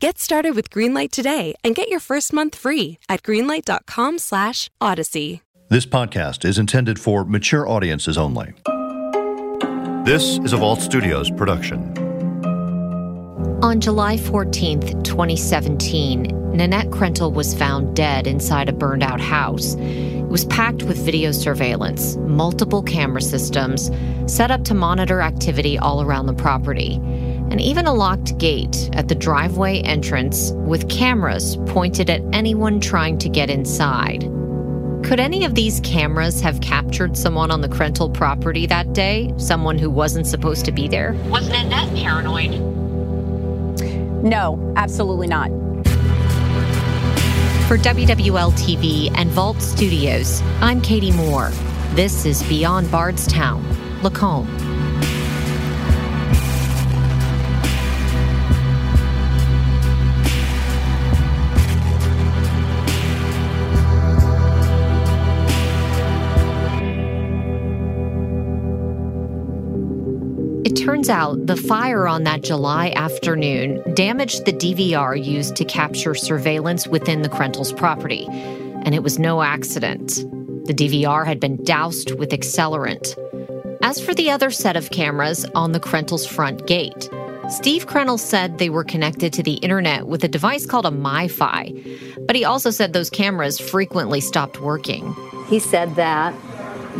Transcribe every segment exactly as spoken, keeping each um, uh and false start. Get started with Greenlight today and get your first month free at greenlight.com slash Odyssey. This podcast is intended for mature audiences only. This is a Vault Studios production. On July fourteenth, twenty seventeen, Nanette Krentel was found dead inside a burned-out house. It was packed with video surveillance, multiple camera systems, set up to monitor activity all around the property, and even a locked gate at the driveway entrance with cameras pointed at anyone trying to get inside. Could any of these cameras have captured someone on the Krentel property that day? Someone who wasn't supposed to be there? Was Nanette paranoid? No, absolutely not. For W W L T V and Vault Studios, I'm Katie Moore. This is Beyond Bardstown, Lacombe. Turns out the fire on that July afternoon damaged the D V R used to capture surveillance within the Krentel's property, and it was no accident. The D V R had been doused with accelerant. As for the other set of cameras on the Krentel's front gate, Steve Krentel said they were connected to the internet with a device called a MiFi, but he also said those cameras frequently stopped working. He said that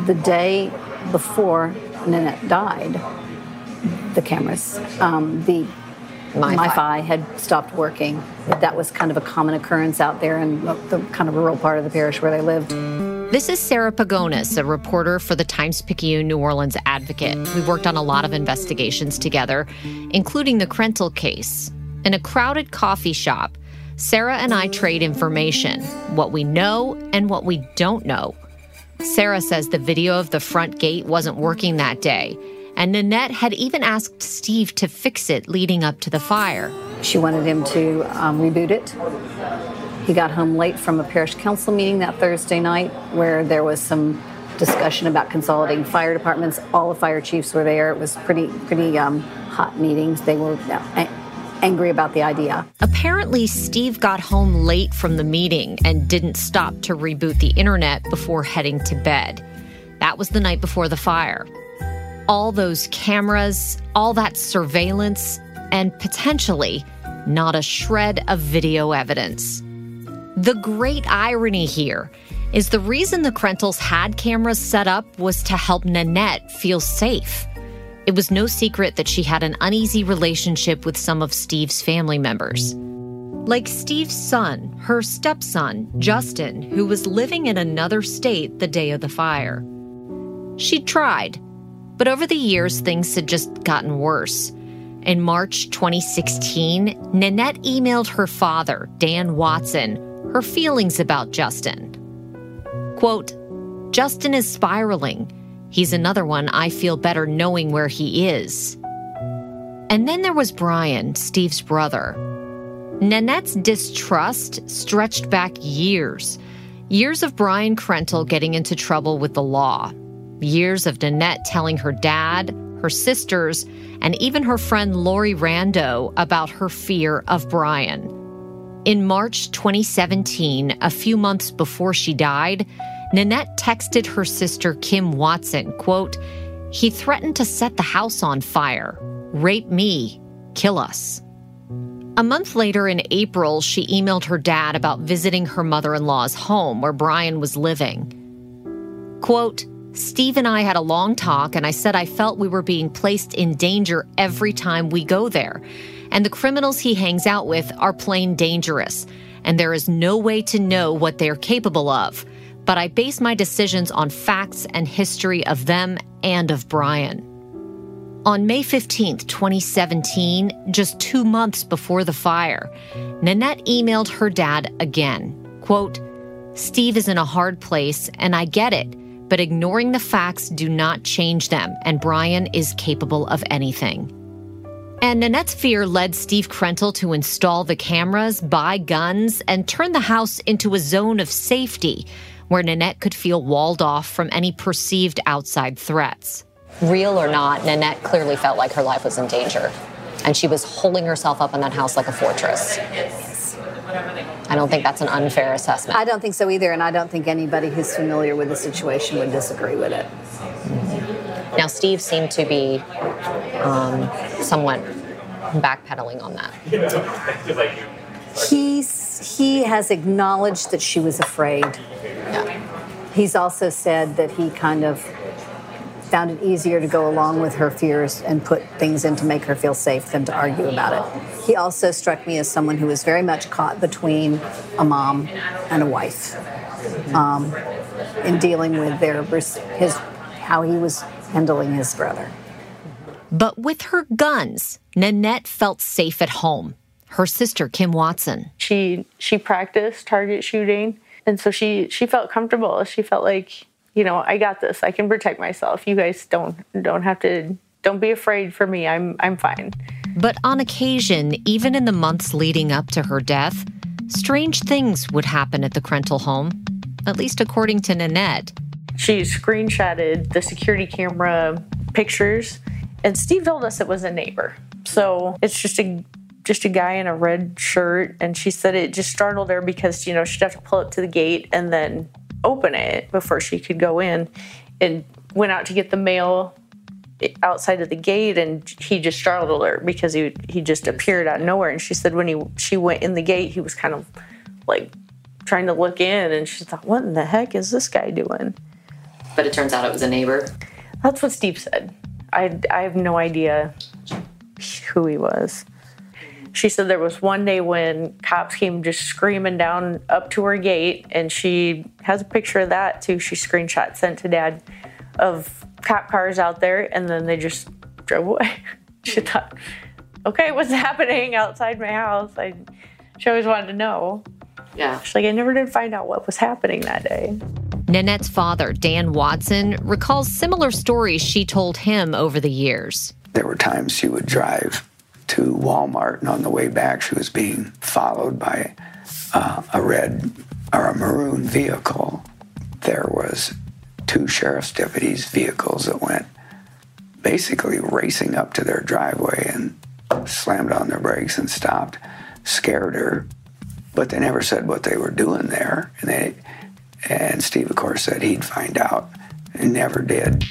the day before Nanette died, the cameras, um, the MiFi had stopped working. That was kind of a common occurrence out there in the kind of rural part of the parish where they lived. This is Sara Pagones, a reporter for the Times-Picayune New Orleans Advocate. We worked on a lot of investigations together, including the Krentel case. In a crowded coffee shop, Sara and I trade information, what we know and what we don't know. Sara says the video of the front gate wasn't working that day, and Nanette had even asked Steve to fix it leading up to the fire. She wanted him to um, reboot it. He got home late from a parish council meeting that Thursday night where there was some discussion about consolidating fire departments. All the fire chiefs were there. It was pretty, pretty um, hot meetings. They were uh, angry about the idea. Apparently, Steve got home late from the meeting and didn't stop to reboot the internet before heading to bed. That was the night before the fire. All those cameras, all that surveillance, and potentially not a shred of video evidence. The great irony here is the reason the Krentels had cameras set up was to help Nanette feel safe. It was no secret that she had an uneasy relationship with some of Steve's family members. Like Steve's son, her stepson, Justin, who was living in another state the day of the fire. She tried. But over the years, things had just gotten worse. In March twenty sixteen, Nanette emailed her father, Dan Watson, her feelings about Justin. Quote, "Justin is spiraling. He's another one I feel better knowing where he is." And then there was Brian, Steve's brother. Nanette's distrust stretched back years. Years of Brian Krentel getting into trouble with the law. Years of Nanette telling her dad, her sisters, and even her friend Lori Rando about her fear of Brian. In March twenty seventeen, a few months before she died, Nanette texted her sister Kim Watson, quote, "He threatened to set the house on fire, rape me, kill us." A month later in April, she emailed her dad about visiting her mother-in-law's home where Brian was living. Quote, "Steve and I had a long talk, and I said I felt we were being placed in danger every time we go there. And the criminals he hangs out with are plain dangerous, and there is no way to know what they are capable of. But I base my decisions on facts and history of them and of Brian." On May fifteenth, twenty seventeen, just two months before the fire, Nanette emailed her dad again, quote, Steve is in a hard place, and I get it, but ignoring the facts do not change them, and Brian is capable of anything. And Nanette's fear led Steve Krentel to install the cameras, buy guns, and turn the house into a zone of safety where Nanette could feel walled off from any perceived outside threats. Real or not, Nanette clearly felt like her life was in danger, and she was holding herself up in that house like a fortress. I don't think that's an unfair assessment. I don't think so either, and I don't think anybody who's familiar with the situation would disagree with it. Mm-hmm. Now, Steve seemed to be um, somewhat backpedaling on that. He's, he has acknowledged that she was afraid. Yeah. He's also said that he kind of found it easier to go along with her fears and put things in to make her feel safe than to argue about it. He also struck me as someone who was very much caught between a mom and a wife um, in dealing with their his how he was handling his brother. But with her guns, Nanette felt safe at home. Her sister, Kim Watson. She she practiced target shooting, and so she she felt comfortable. She felt like, you know, I got this. I can protect myself. You guys don't don't have to, don't be afraid for me. I'm I'm fine. But on occasion, even in the months leading up to her death, strange things would happen at the Krentel home, at least according to Nanette. She screenshotted the security camera pictures, and Steve told us it was a neighbor. So it's just a just a guy in a red shirt, and she said it just startled her because, you know, she'd have to pull up to the gate and then open it before she could go in, and went out to get the mail outside of the gate, and he just startled her because he he just appeared out of nowhere. And she said when he she went in the gate, he was kind of like trying to look in, and she thought, what in the heck is this guy doing? But it turns out it was a neighbor. That's what Steve said. I, I have no idea who he was. She said there was one day when cops came just screaming down up to her gate, and she has a picture of that, too. She screenshot sent to Dad of cop cars out there, and then they just drove away. She thought, okay, what's happening outside my house? I, she always wanted to know. Yeah. She's like, I never did find out what was happening that day. Nanette's father, Dan Watson, recalls similar stories she told him over the years. There were times she would drive to Walmart, and on the way back, she was being followed by uh, a red or a maroon vehicle. There was two sheriff's deputies' vehicles that went basically racing up to their driveway and slammed on their brakes and stopped, scared her, but they never said what they were doing there. And, they, and Steve, of course, said he'd find out, and never did.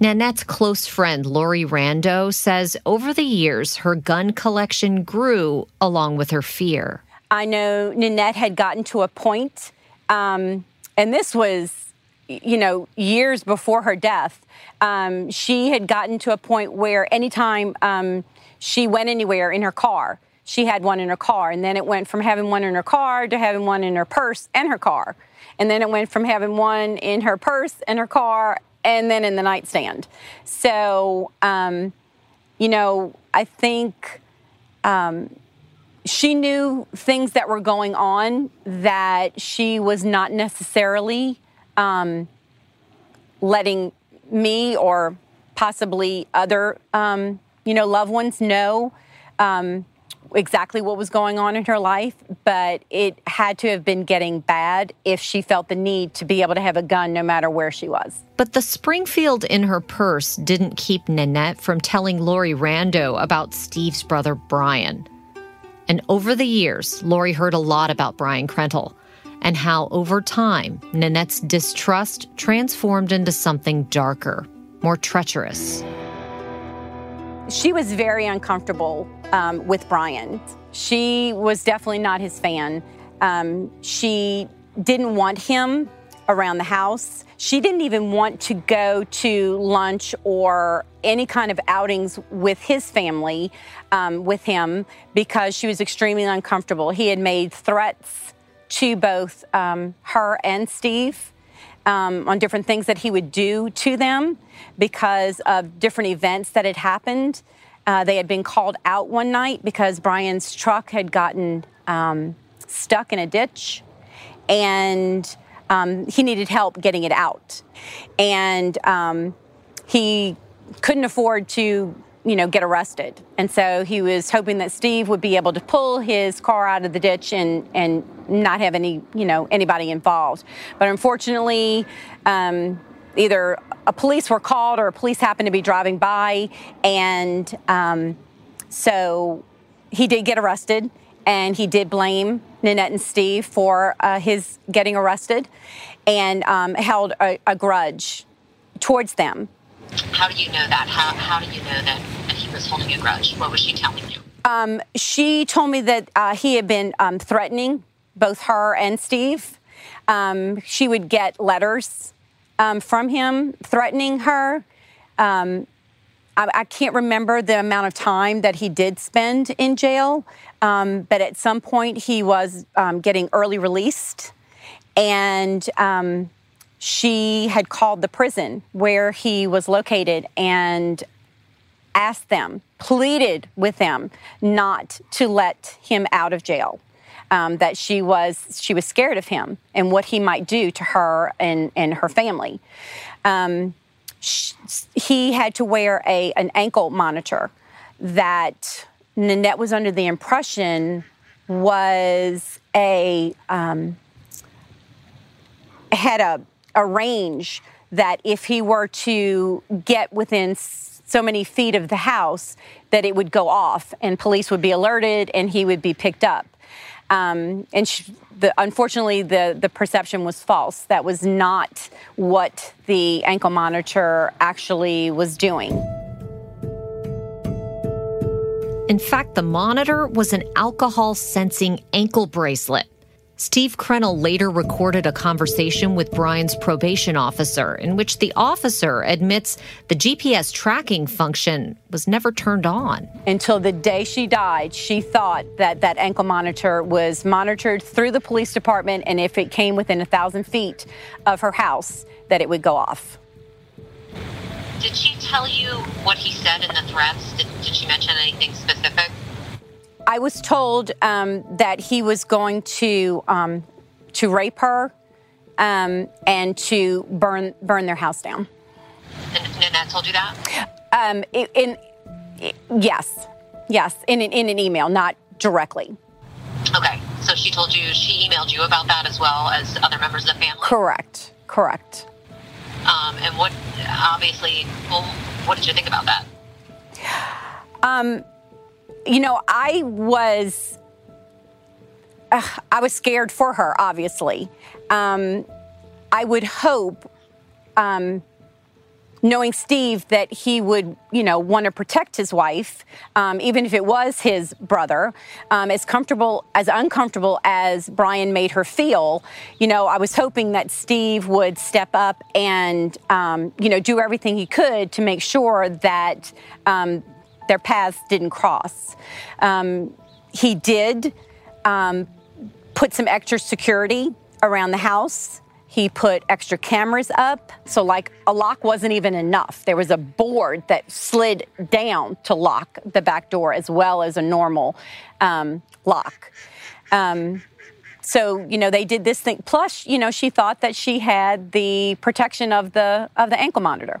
Nanette's close friend, Lori Rando, says over the years, her gun collection grew along with her fear. I know Nanette had gotten to a point, um, and this was, you know, years before her death. Um, she had gotten to a point where anytime um, she went anywhere in her car, she had one in her car. And then it went from having one in her car to having one in her purse and her car. And then it went from having one in her purse and her car and then in the nightstand. So, um, you know, I think um, she knew things that were going on that she was not necessarily um, letting me or possibly other, um, you know, loved ones know um, exactly what was going on in her life. But it had to have been getting bad if she felt the need to be able to have a gun no matter where she was. But the Springfield in her purse didn't keep Nanette from telling Lori Rando about Steve's brother, Brian. And over the years, Lori heard a lot about Brian Krentel and how over time, Nanette's distrust transformed into something darker, more treacherous. She was very uncomfortable um, with Brian. She was definitely not his fan. Um, she didn't want him around the house. She didn't even want to go to lunch or any kind of outings with his family, um, with him, because she was extremely uncomfortable. He had made threats to both um, her and Steve um, on different things that he would do to them because of different events that had happened. Uh, they had been called out one night because Brian's truck had gotten um, stuck in a ditch, and um, he needed help getting it out. And um, he couldn't afford to, you know, get arrested. And so he was hoping that Steve would be able to pull his car out of the ditch and, and not have any, you know, anybody involved. But unfortunately, um, either a police were called or a police happened to be driving by. And um, so he did get arrested, and he did blame Nanette and Steve for uh, his getting arrested, and um, held a, a grudge towards them. How do you know that? How, how do you know that, that he was holding a grudge? What was she telling you? Um, she told me that uh, he had been um, threatening both her and Steve. Um, she would get letters um, from him threatening her. Um, I, I can't remember the amount of time that he did spend in jail, um, but at some point he was um, getting early released, and um, she had called the prison where he was located and asked them, pleaded with them not to let him out of jail, um, that she was she was scared of him and what he might do to her and, and her family. Um, she, he had to wear a an ankle monitor that Nanette was under the impression was a, um, had a, a range that if he were to get within so many feet of the house that it would go off and police would be alerted and he would be picked up. Um, and she, the, unfortunately, the, the perception was false. That was not what the ankle monitor actually was doing. In fact, the monitor was an alcohol-sensing ankle bracelet. Steve Krentel later recorded a conversation with Brian's probation officer in which the officer admits the G P S tracking function was never turned on. Until the day she died, she thought that that ankle monitor was monitored through the police department, and if it came within a thousand feet of her house, that it would go off. Did she tell you what he said in the threats? Did, did she mention anything specific? I was told um, that he was going to um, to rape her um, and to burn burn their house down. Nanette told you that? Um, in, in yes, yes, in an, in an email, not directly. Okay, so she told you, she emailed you about that as well as other members of the family. Correct, correct. Um, and what? Obviously, well, what did you think about that? Um. You know, I was, uh, I was scared for her, obviously. Um, I would hope, um, knowing Steve, that he would, you know, want to protect his wife, um, even if it was his brother. Um, as comfortable, as uncomfortable as Brian made her feel, you know, I was hoping that Steve would step up and, um, you know, do everything he could to make sure that, um, their paths didn't cross. Um, he did um, put some extra security around the house. He put extra cameras up. So, like, a lock wasn't even enough. There was a board that slid down to lock the back door as well as a normal um, lock. Um, so, you know, they did this thing. Plus, you know, she thought that she had the protection of the of the ankle monitor.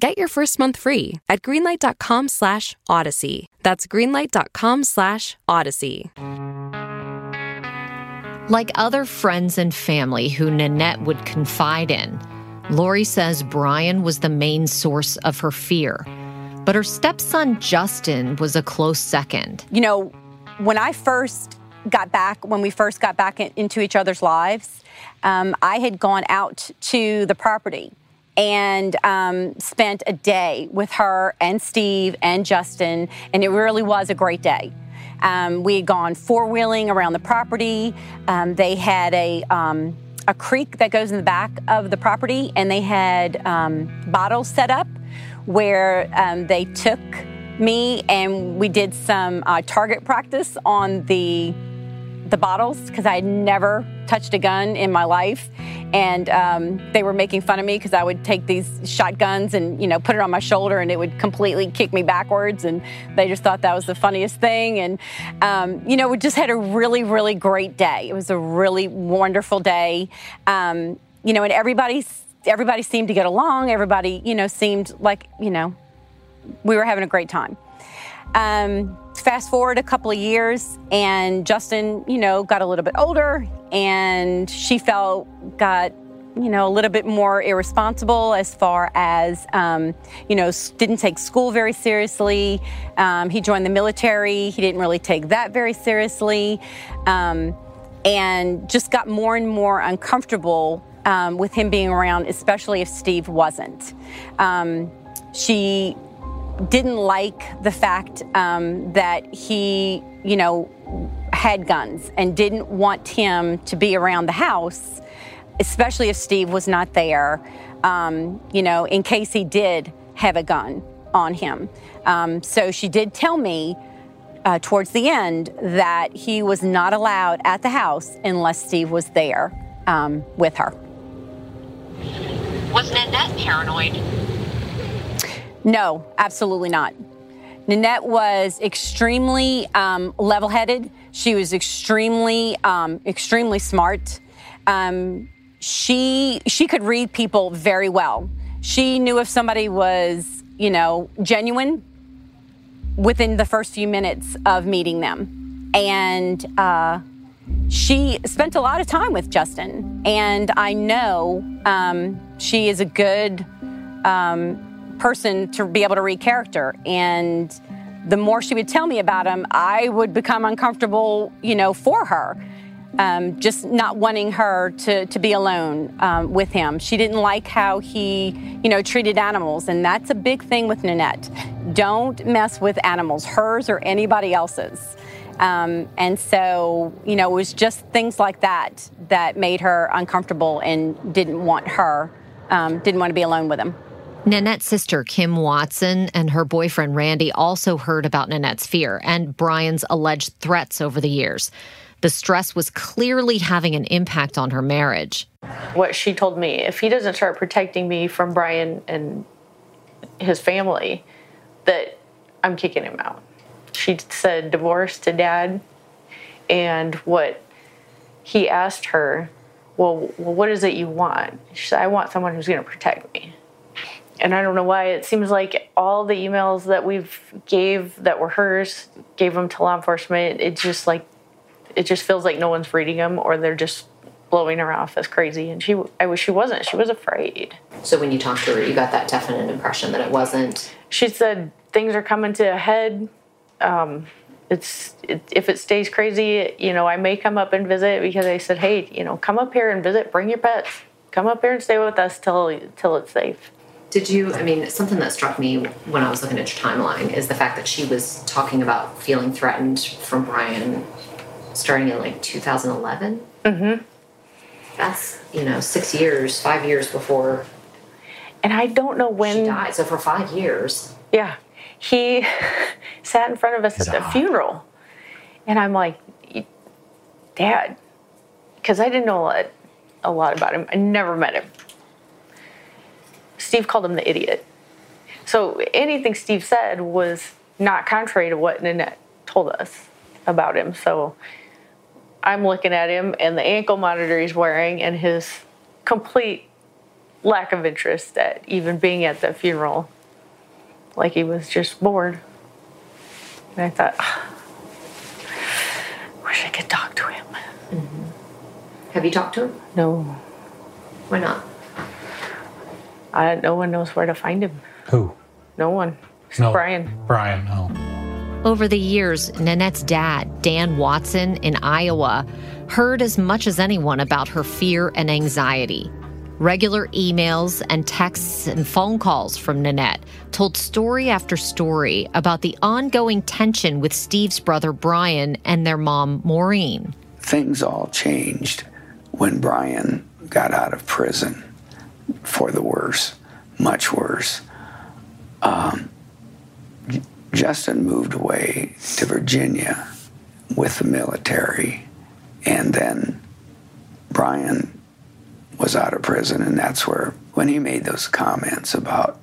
Get your first month free at greenlight.com slash Odyssey. That's greenlight.com slash Odyssey. Like other friends and family who Nanette would confide in, Lori says Brian was the main source of her fear. But her stepson, Justin, was a close second. You know, when I first got back, when we first got back in, into each other's lives, um, I had gone out to the property and um, spent a day with her and Steve and Justin, and it really was a great day. Um, we had gone four-wheeling around the property. Um, they had a, um, a creek that goes in the back of the property, and they had um, bottles set up where um, they took me and we did some uh, target practice on the the bottles because I had never touched a gun in my life. And um, they were making fun of me because I would take these shotguns and, you know, put it on my shoulder and it would completely kick me backwards. And they just thought that was the funniest thing. And, um, you know, we just had a really, really great day. It was a really wonderful day. Um, you know, and everybody, everybody seemed to get along. Everybody, you know, seemed like, you know, we were having a great time. Um, fast forward a couple of years, and Justin, you know, got a little bit older, and she felt got, you know, a little bit more irresponsible as far as, um, you know, didn't take school very seriously. Um, he joined the military. He didn't really take that very seriously, um, and just got more and more uncomfortable um, with him being around, especially if Steve wasn't. Um, she... didn't like the fact um, that he, you know, had guns and didn't want him to be around the house, especially if Steve was not there, um, you know, in case he did have a gun on him. Um, so she did tell me uh, towards the end that he was not allowed at the house unless Steve was there um, with her. Was Nanette paranoid? No, absolutely not. Nanette was extremely um, level-headed. She was extremely, um, extremely smart. Um, she she could read people very well. She knew if somebody was, you know, genuine within the first few minutes of meeting them. And uh, she spent a lot of time with Justin. And I know um, she is a good... Um, person to be able to read character, and the more she would tell me about him, I would become uncomfortable, you know, for her, um, just not wanting her to, to be alone um, with him. She didn't like how he, you know, treated animals, and that's a big thing with Nanette. Don't mess with animals, hers or anybody else's. Um, and so, you know, it was just things like that that made her uncomfortable and didn't want her, um, didn't want to be alone with him. Nanette's sister, Kim Watson, and her boyfriend, Randy, also heard about Nanette's fear and Brian's alleged threats over the years. The stress was clearly having an impact on her marriage. What she told me, if he doesn't start protecting me from Brian and his family, that I'm kicking him out. She said divorce to Dad, and what he asked her, well, what is it you want? She said, I want someone who's going to protect me. And I don't know why, it seems like all the emails that we've gave that were hers, gave them to law enforcement, it just like, it just feels like no one's reading them, or they're just blowing her off as crazy. And she, I wish she wasn't, she was afraid. So when you talked to her, you got that definite impression that it wasn't? She said, things are coming to a head. Um, it's, it, if it stays crazy, you know, I may come up and visit, because I said, hey, you know, come up here and visit, bring your pets. Come up here and stay with us till till it's safe. Did you, I mean, something that struck me when I was looking at your timeline is the fact that she was talking about feeling threatened from Brian starting in like two thousand eleven. Mm-hmm. That's, you know, six years, five years before. And I don't know when. She died, so for five years. Yeah. He sat in front of us at the funeral. And I'm like, Dad, because I didn't know a lot, a lot about him. I never met him. Steve called him the idiot. So anything Steve said was not contrary to what Nanette told us about him. So I'm looking at him and the ankle monitor he's wearing and his complete lack of interest at even being at the funeral. Like he was just bored. And I thought, oh, wish I could talk to him. Mm-hmm. Have you talked to him? No. Why not? I, no one knows where to find him. Who? No one. It's no, Brian. Brian, no. Over the years, Nanette's dad, Dan Watson, in Iowa, heard as much as anyone about her fear and anxiety. Regular emails and texts and phone calls from Nanette told story after story about the ongoing tension with Steve's brother, Brian, and their mom, Maureen. Things all changed when Brian got out of prison for the worse, much worse. Um, Justin moved away to Virginia with the military, and then Brian was out of prison, and that's where, when he made those comments about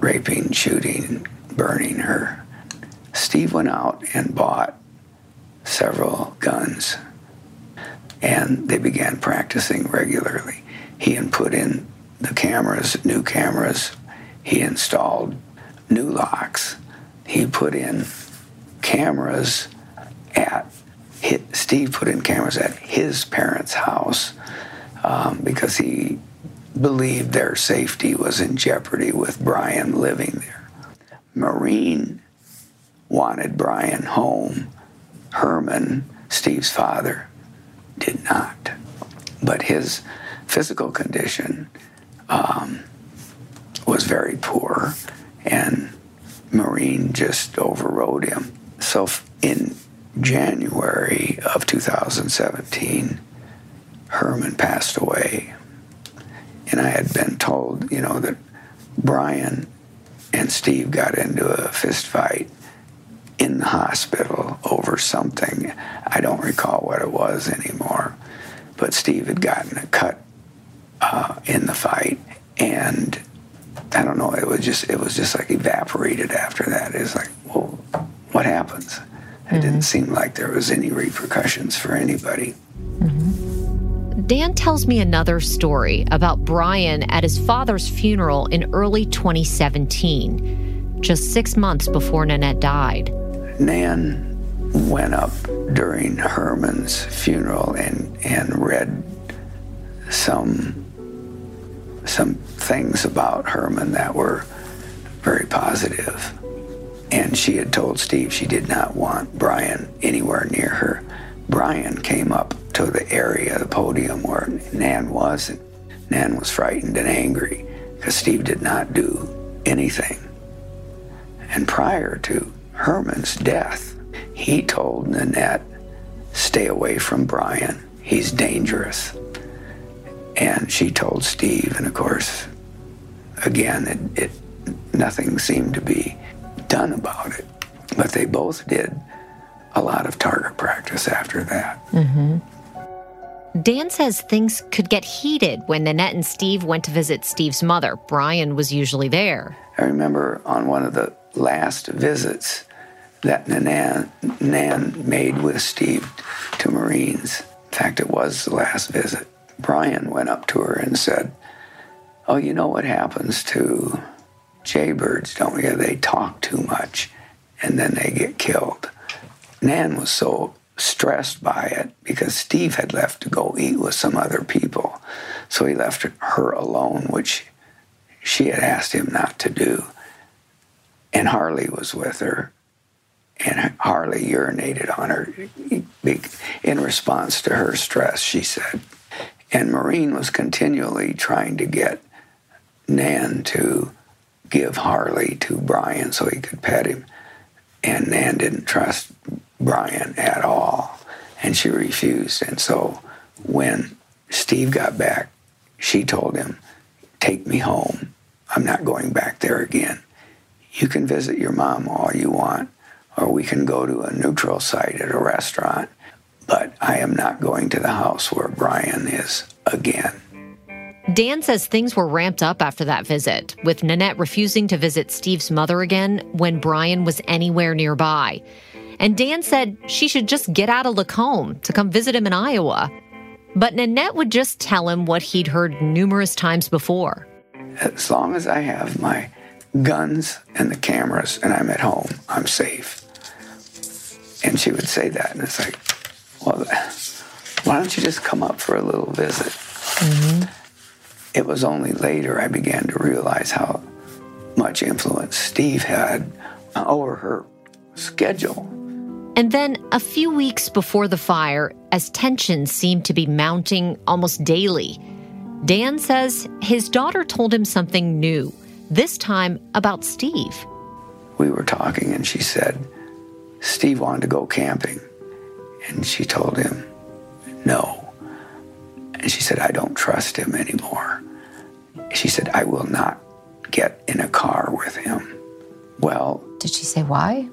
raping, shooting, burning her, Steve went out and bought several guns, and they began practicing regularly. He had put in the cameras, new cameras. He installed new locks. He put in cameras at, his, Steve put in cameras at his parents' house um, because he believed their safety was in jeopardy with Brian living there. Maureen wanted Brian home. Herman, Steve's father, did not. But his physical condition um, was very poor, and Maureen just overrode him. So in January of two thousand seventeen, Herman passed away. And I had been told, you know, that Brian and Steve got into a fist fight in the hospital over something. I don't recall what it was anymore, but Steve had gotten a cut uh, in the fight, and I don't know, it was just it was just like evaporated after that. It's like, well, what happens? Mm-hmm. It didn't seem like there was any repercussions for anybody. Mm-hmm. Dan tells me another story about Brian at his father's funeral in early twenty seventeen, just six months before Nanette died. Nan went up during Herman's funeral and, and read some some things about Herman that were very positive. And she had told Steve she did not want Brian anywhere near her. Brian came up to the area, the podium where Nan was, and Nan was frightened and angry because Steve did not do anything. And prior to Herman's death, he told Nanette, stay away from Brian, he's dangerous. And she told Steve, and of course, again, it, it nothing seemed to be done about it. But they both did a lot of target practice after that. Mm-hmm. Dan says things could get heated when Nanette and Steve went to visit Steve's mother. Brian was usually there. I remember on one of the last visits that Nan, Nan made with Steve to Marines, in fact, it was the last visit, Brian went up to her and said, oh, you know what happens to jaybirds, don't we? They talk too much, and then they get killed. Nan was so stressed by it because Steve had left to go eat with some other people. So he left her alone, which she had asked him not to do. And Harley was with her, and Harley urinated on her in response to her stress, she said. And Maureen was continually trying to get Nan to give Harley to Brian so he could pet him. And Nan didn't trust Brian at all, and she refused. And so when Steve got back, she told him, take me home. I'm not going back there again. You can visit your mom all you want, or we can go to a neutral site at a restaurant, but I am not going to the house where Brian is again. Dan says things were ramped up after that visit, with Nanette refusing to visit Steve's mother again when Brian was anywhere nearby. And Dan said she should just get out of Lacombe to come visit him in Iowa. But Nanette would just tell him what he'd heard numerous times before. As long as I have my guns and the cameras and I'm at home, I'm safe. And she would say that, and it's like, well, why don't you just come up for a little visit? Mm-hmm. It was only later I began to realize how much influence Steve had over her schedule. And then a few weeks before the fire, as tensions seemed to be mounting almost daily, Dan says his daughter told him something new, this time about Steve. We were talking, and she said, Steve wanted to go camping. And she told him, no. And she said, I don't trust him anymore. She said, I will not get in a car with him. Well... Did she say why,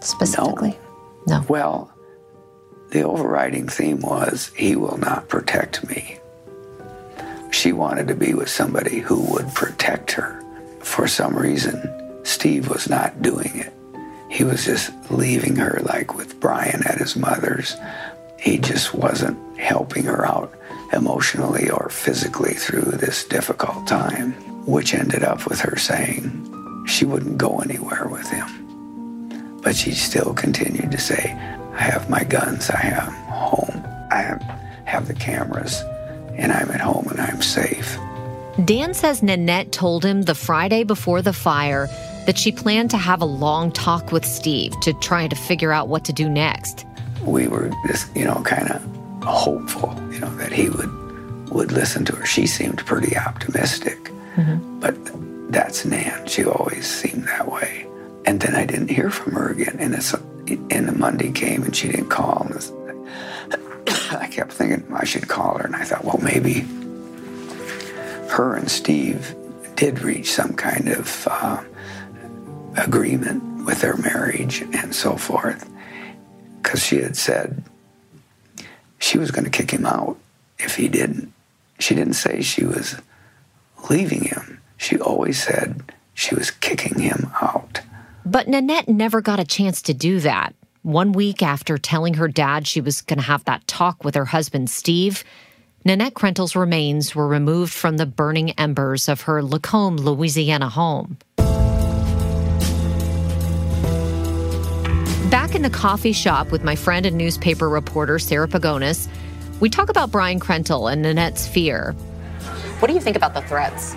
specifically? No. No. Well, the overriding theme was, he will not protect me. She wanted to be with somebody who would protect her. For some reason, Steve was not doing it. He was just leaving her, like with Brian at his mother's. He just wasn't helping her out emotionally or physically through this difficult time, which ended up with her saying she wouldn't go anywhere with him. But she still continued to say, I have my guns, I am home, I have the cameras, and I'm at home and I'm safe. Dan says Nanette told him the Friday before the fire that she planned to have a long talk with Steve to try to figure out what to do next. We were just, you know, kind of hopeful, you know, that he would would listen to her. She seemed pretty optimistic, mm-hmm. but that's Nan. She always seemed that way. And then I didn't hear from her again. And it's and the Monday came and she didn't call. And I kept thinking I should call her, and I thought, well, maybe her and Steve did reach some kind of uh, agreement with their marriage and so forth, because she had said she was going to kick him out if he didn't. She didn't say she was leaving him. She always said she was kicking him out. But Nanette never got a chance to do that. One week after telling her dad she was going to have that talk with her husband, Steve, Nanette Krentel's remains were removed from the burning embers of her Lacombe, Louisiana home. Back in the coffee shop with my friend and newspaper reporter, Sara Pagones, we talk about Brian Krentel and Nanette's fear. What do you think about the threats?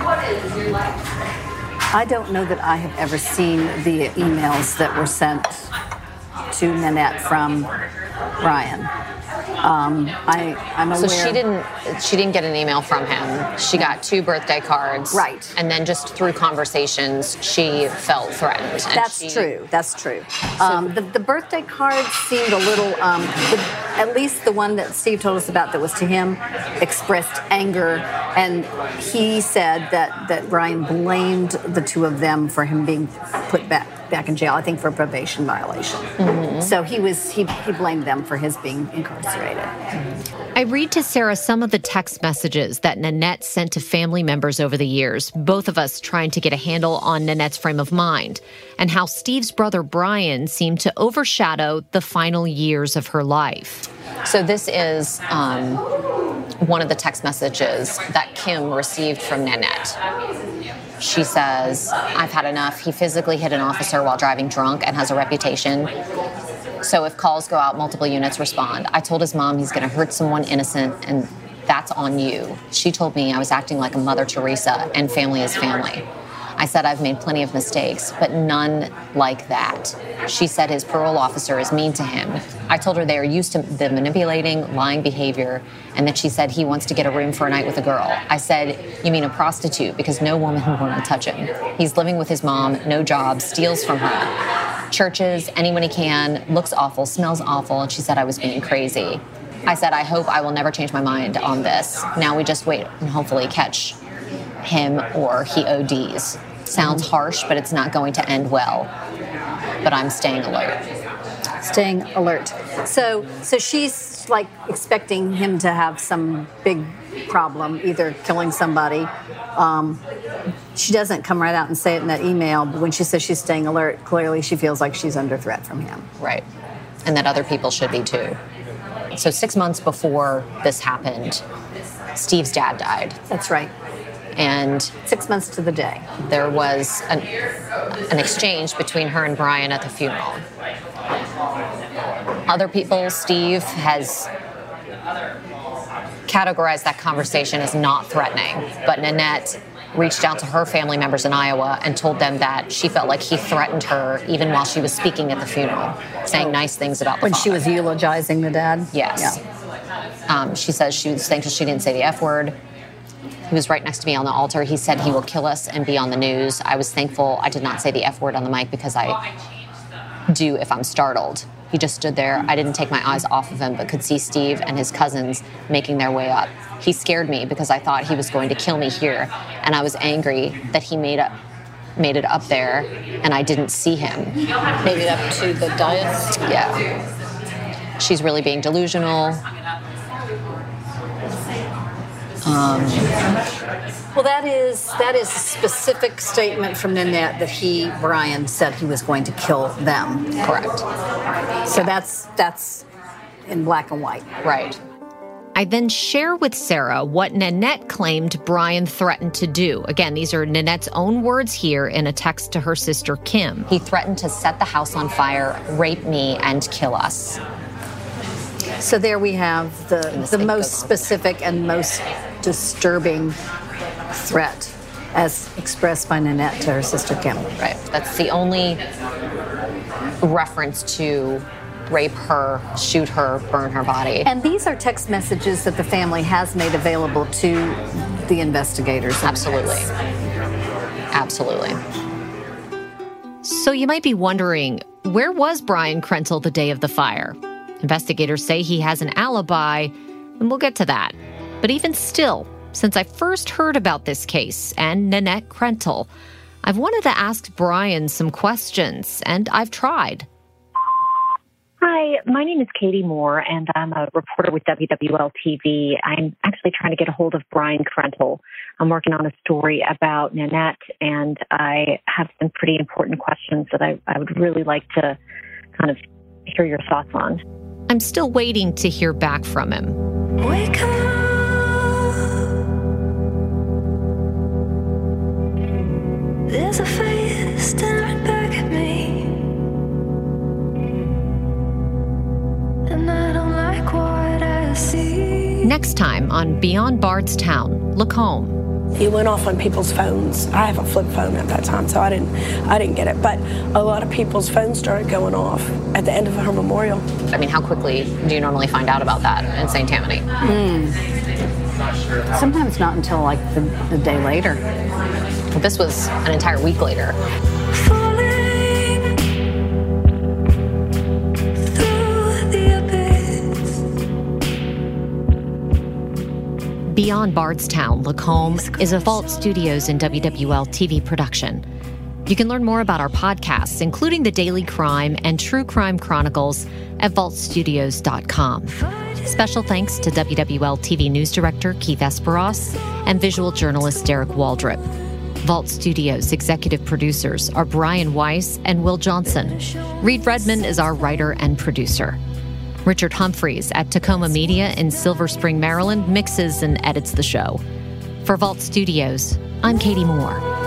What is your life? I don't know that I have ever seen the emails that were sent to Nanette from Brian. Um, I, I'm aware. So she didn't. She didn't get an email from him. She got two birthday cards. Right. And then just through conversations, she felt threatened. That's she, true. That's true. So um, the, the birthday cards seemed a little. Um, the, at least the one that Steve told us about that was to him expressed anger, and he said that that Brian blamed the two of them for him being put back. back in jail, I think, for a probation violation. Mm-hmm. So he was he, he blamed them for his being incarcerated. I read to Sara some of the text messages that Nanette sent to family members over the years, both of us trying to get a handle on Nanette's frame of mind, and how Steve's brother Brian seemed to overshadow the final years of her life. So this is um, one of the text messages that Kim received from Nanette. She says, I've had enough. He physically hit an officer while driving drunk and has a reputation. So if calls go out, multiple units respond. I told his mom he's going to hurt someone innocent, and that's on you. She told me I was acting like a Mother Teresa, and family is family. I said I've made plenty of mistakes, but none like that. She said his parole officer is mean to him. I told her they are used to the manipulating, lying behavior, and that she said he wants to get a room for a night with a girl. I said, you mean a prostitute, because no woman would want to touch him. He's living with his mom, no job, steals from her, churches, anyone he can, looks awful, smells awful, and she said I was being crazy. I said, I hope I will never change my mind on this. Now we just wait and hopefully catch him or he O Ds. Sounds harsh, but it's not going to end well. But I'm staying alert. Staying alert. So so she's like expecting him to have some big problem, either killing somebody. Um, she doesn't come right out and say it in that email, but when she says she's staying alert, clearly she feels like she's under threat from him. Right. And that other people should be too. So six months before this happened, Steve's dad died. That's right. And six months to the day. There was an, an exchange between her and Brian at the funeral. Other people, Steve has categorized that conversation as not threatening, but Nanette reached out to her family members in Iowa and told them that she felt like he threatened her even while she was speaking at the funeral, saying nice things about the When father. She was eulogizing the dad? Yes. Yeah. Um, she says she was thankful she didn't say the F word. He was right next to me on the altar. He said he will kill us and be on the news. I was thankful I did not say the F word on the mic because I do if I'm startled. He just stood there. I didn't take my eyes off of him, but could see Steve and his cousins making their way up. He scared me because I thought he was going to kill me here, and I was angry that he made up, made it up there, and I didn't see him. Made it up to the dais? Yeah. She's really being delusional. Um, well, that is that is a specific statement from Nanette that he, Brian, said he was going to kill them. Correct. So that's that's in black and white. Right. I then share with Sara what Nanette claimed Brian threatened to do. Again, these are Nanette's own words here in a text to her sister, Kim. He threatened to set the house on fire, rape me, and kill us. So there we have the, the most specific and most disturbing threat as expressed by Nanette to her sister Kim. Right. That's the only reference to rape her, shoot her, burn her body. And these are text messages that the family has made available to the investigators. Absolutely. Absolutely. So you might be wondering, where was Brian Krentel the day of the fire? Investigators say he has an alibi, and we'll get to that. But even still, since I first heard about this case and Nanette Krentel, I've wanted to ask Brian some questions, and I've tried. Hi, my name is Katie Moore, and I'm a reporter with W W L T V. I'm actually trying to get a hold of Brian Krentel. I'm working on a story about Nanette, and I have some pretty important questions that I, I would really like to kind of hear your thoughts on. I'm still waiting to hear back from him. Wake up. There's a face staring back at me. And I don't like what I see. Next time on Beyond Bardstown, Lacombe. You went off on people's phones. I have a flip phone at that time, so I didn't I didn't get it. But a lot of people's phones started going off at the end of her memorial. I mean, how quickly do you normally find out about that in Saint Tammany? Mm. Sometimes not until, like, the, the day later. This was an entire week later. Beyond Bardstown, Lacombe is a Vault Studios and W W L T V production. You can learn more about our podcasts, including the Daily Crime and True Crime Chronicles, at vault studios dot com. Special thanks to W W L T V News Director Keith Esperos and visual journalist Derek Waldrop. Vault Studios executive producers are Brian Weiss and Will Johnson. Reed Redman is our writer and producer. Richard Humphreys at Tacoma Media in Silver Spring, Maryland, mixes and edits the show. For Vault Studios, I'm Katie Moore.